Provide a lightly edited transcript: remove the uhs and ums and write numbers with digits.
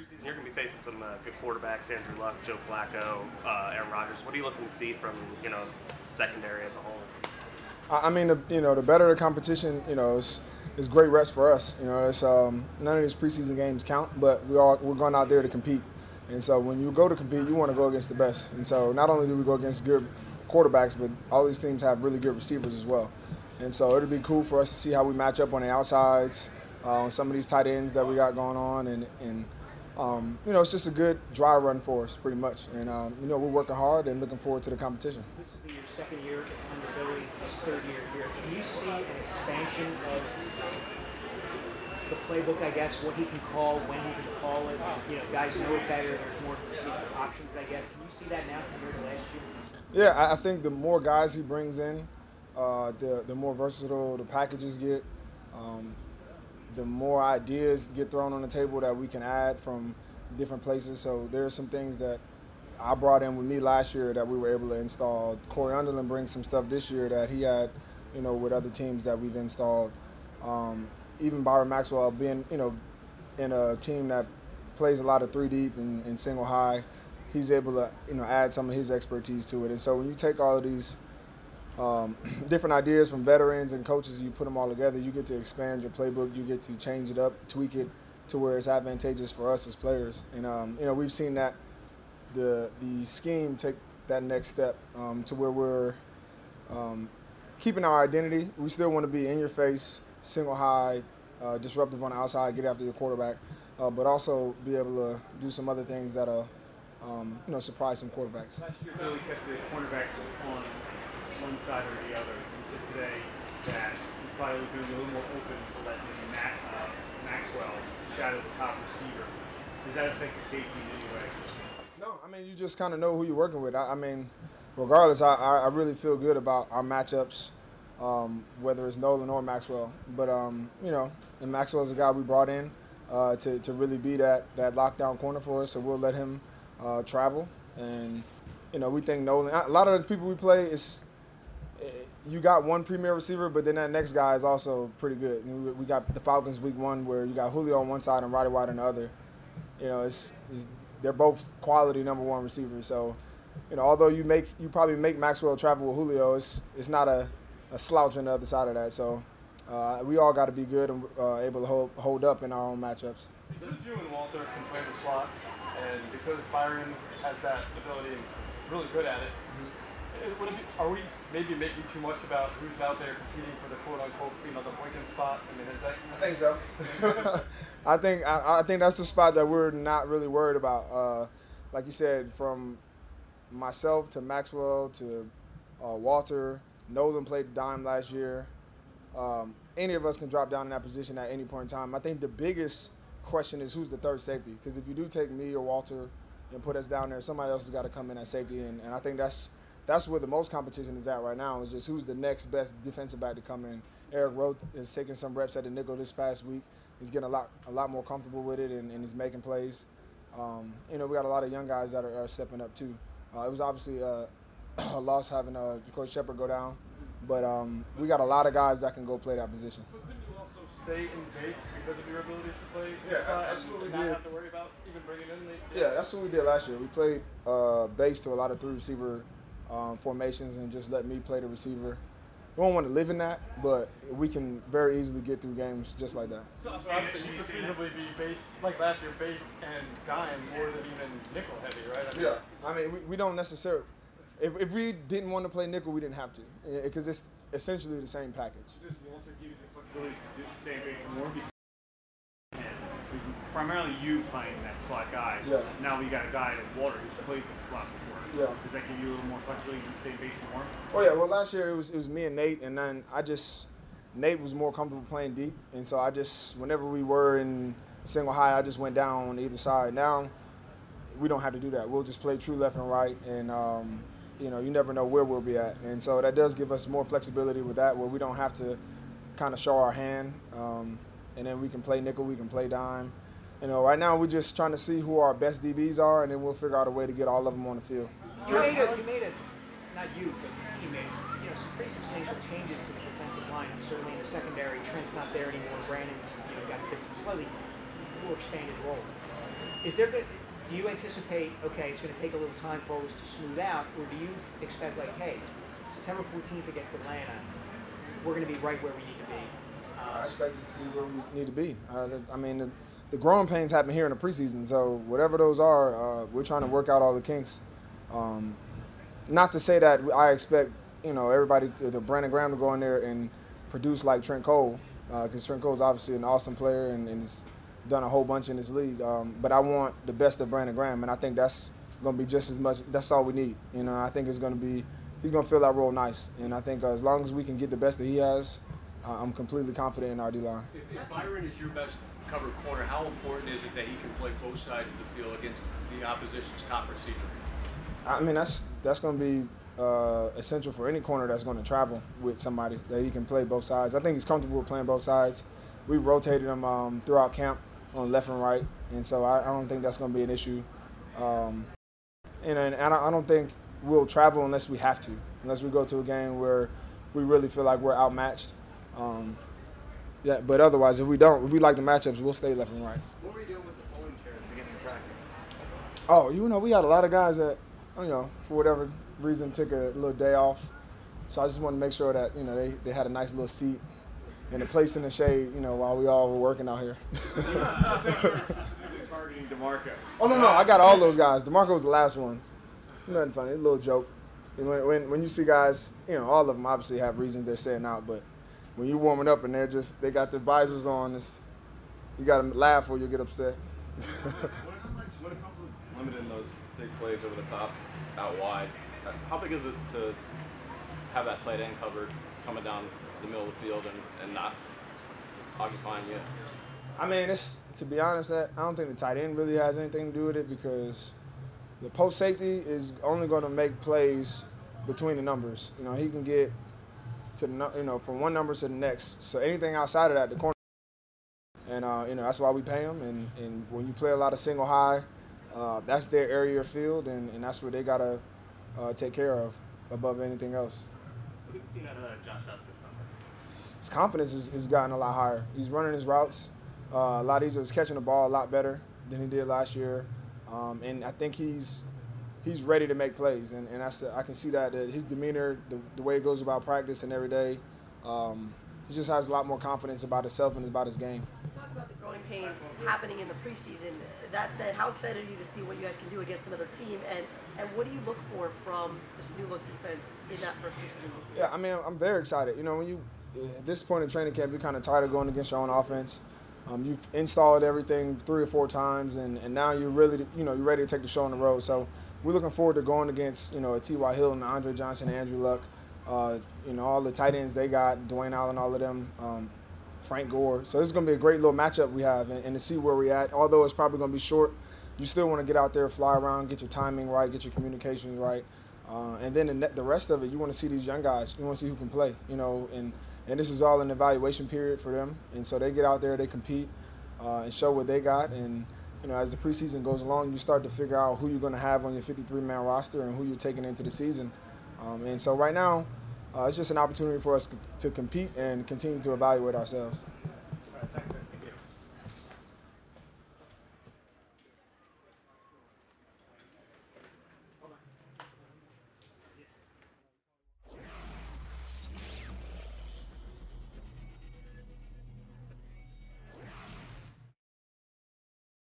preseason, you're going to be facing some good quarterbacks, Andrew Luck, Joe Flacco, Aaron Rodgers. What are you looking to see from, secondary as a whole? I mean, the better the competition, it's great rest for us. It's, none of these preseason games count, but we're going out there to compete. And so when you go to compete, you want to go against the best. And so not only do we go against good quarterbacks, but all these teams have really good receivers as well. And so it'll be cool for us to see how we match up on the outsides, on some of these tight ends that we got going on. And it's just a good dry run for us pretty much. And, we're working hard and looking forward to the competition. This will be your second year under Billy, his third year here. Can you see an expansion of the playbook, I guess, what he can call, when he can call it? Guys know it better. There's more options, I guess. Can you see that now compared to last year? Yeah, I think the more guys he brings in, the more versatile the packages get, the more ideas get thrown on the table that we can add from different places. So there are some things that I brought in with me last year that we were able to install. Corey Underlin brings some stuff this year that he had, with other teams that we've installed. Even Byron Maxwell being, in a team that plays a lot of three deep and single high, he's able to, add some of his expertise to it. And so when you take all of these different ideas from veterans and coaches and you put them all together, you get to expand your playbook, you get to change it up, tweak it to where it's advantageous for us as players. And, we've seen that the scheme take that next step to where we're keeping our identity. We still want to be in your face, single high, disruptive on the outside, get after the quarterback, but also be able to do some other things that'll, surprise some quarterbacks. Last year, Billy kept the cornerbacks on one side or the other. You said today that you're probably going to be a little more open to letting Maxwell shadow the top receiver. Does that affect the safety in any way? No, I mean, you just kind of know who you're working with. I mean, regardless, I really feel good about our matchups. Whether it's Nolan or Maxwell. But, and Maxwell's a guy we brought in to really be that lockdown corner for us, so we'll let him travel. And, we think Nolan, a lot of the people we play, you got one premier receiver, but then that next guy is also pretty good. And we got the Falcons week 1 where you got Julio on one side and Roddy White on the other. They're both quality number 1 receivers. So, although you probably make Maxwell travel with Julio, it's not a slouch on the other side of that. So we all got to be good and able to hold up in our own matchups. Since you and Walter can play the slot, and because Byron has that ability and really good at it, are we maybe making too much about who's out there competing for the quote-unquote, the Boykin spot? I mean, is that... I think so. I think that's the spot that we're not really worried about. Like you said, from myself to Maxwell to Walter, Nolan played dime last year. Any of us can drop down in that position at any point in time. I think the biggest question is who's the third safety, because if you do take me or Walter and put us down there, somebody else has got to come in at safety, and I think that's where the most competition is at right now, is just who's the next best defensive back to come in. Eric Rhoads is taking some reps at the nickel this past week. He's getting a lot more comfortable with it, and he's making plays. We got a lot of young guys that are stepping up too. It was obviously a loss having Coach Shepherd go down, but we got a lot of guys that can go play that position. But couldn't you also stay in base because of your ability to play? Yeah, that's what we did. Not have to worry about even bringing in the yeah, that's what we did last year. We played base to a lot of three receiver formations and just let me play the receiver. We don't want to live in that, but we can very easily get through games just like that. So obviously you could feasibly be base, like last year, base and dime more than even nickel heavy, right? I mean, we don't necessarily. If we didn't want to play nickel, we didn't have to, because it's essentially the same package. Does Walter give you the flexibility to stay in base more? Primarily you playing that slot guy. Yeah. Now we got a guy that Walter who's played the slot before. Yeah. Does that give you a little more flexibility to stay in base more? Oh yeah. Well, last year it was me and Nate, and then Nate was more comfortable playing deep, and so whenever we were in single high, I just went down on either side. Now we don't have to do that. We'll just play true left and right, and you never know where we'll be at. And so that does give us more flexibility with that, where we don't have to kind of show our hand. And then we can play nickel, we can play dime. Right now we're just trying to see who our best DBs are, and then we'll figure out a way to get all of them on the field. You made it, not you, but you made it. Some pretty substantial changes to the defensive line, certainly in the secondary. Trent's not there anymore. Brandon's got a slightly more expanded role. Is there? Do you anticipate, okay, it's going to take a little time for us to smooth out, or do you expect, like, hey, September 14th against Atlanta, we're going to be right where we need to be? I expect us to be where we need to be. I mean, the growing pains happen here in the preseason, so whatever those are, we're trying to work out all the kinks. Not to say that I expect, you know, everybody, the Brandon Graham to go in there and produce like Trent Cole, because Trent Cole's obviously an awesome player and he's done a whole bunch in this league. But I want the best of Brandon Graham, and I think that's going to be just as much. That's all we need. You know, I think it's going to be, he's going to fill that role nice. And I think as long as we can get the best that he has, I'm completely confident in our D-line. If Byron is your best cover corner, how important is it that he can play both sides of the field against the opposition's top receiver? I mean, that's going to be essential for any corner that's going to travel with somebody, that he can play both sides. I think he's comfortable with playing both sides. We've rotated him throughout camp on left and right, and so I don't think that's going to be an issue. And I don't think we'll travel unless we have to, unless we go to a game where we really feel like we're outmatched. Yeah, but otherwise, if we don't, if we like the matchups, we'll stay left and right. What were you doing with the folding chair at the beginning of practice? Oh, you know, we had a lot of guys that, you know, for whatever reason, took a little day off. So I just wanted to make sure that, you know, they had a nice little seat and a place in the shade, you know, while we all were working out here. Targeting DeMarco. Oh, no, no, I got all those guys. DeMarco was the last one. Nothing funny, a little joke. And when you see guys, you know, all of them obviously have reasons they're sitting out, but when you're warming up and they're just, they got their visors on, you got to laugh or you'll get upset. When it comes to limiting those big plays over the top, out wide, how big is it to have that tight end covered coming down the middle of the field and not occupying you? I mean, it's, to be honest, I don't think the tight end really has anything to do with it, because the post safety is only going to make plays between the numbers. You know, he can get to the, you know, from one number to the next. So anything outside of that, the corner. And you know, that's why we pay them. And when you play a lot of single high, that's their area of field, and that's what they gotta take care of above anything else. What have you seen out of Josh Huff this summer? His confidence has gotten a lot higher. He's running his routes a lot easier. He's catching the ball a lot better than he did last year. And I think he's ready to make plays, and that's I can see that his demeanor, the way he goes about practice and every day, he just has a lot more confidence about himself and about his game. You talk about the growing pains happening in the preseason. That said, how excited are you to see what you guys can do against another team, and what do you look for from this new look defense in that first preseason? Yeah, I mean, I'm very excited. You know, when you at this point in training camp, you're kind of tired of going against your own offense. You've installed everything 3 or 4 times, and now you're really, you know, you're ready to take the show on the road. So we're looking forward to going against, you know, a T.Y. Hill and Andre Johnson and Andrew Luck, you know, all the tight ends they got, Dwayne Allen, all of them, Frank Gore. So this is going to be a great little matchup we have, and to see where we're at. Although it's probably going to be short, you still want to get out there, fly around, get your timing right, get your communications right. And then the rest of it, you want to see these young guys. You want to see who can play, you know, and this is all an evaluation period for them. And so they get out there, they compete and show what they got. And, you know, as the preseason goes along, you start to figure out who you're going to have on your 53-man roster and who you're taking into the season. And so right now, it's just an opportunity for us to compete and continue to evaluate ourselves.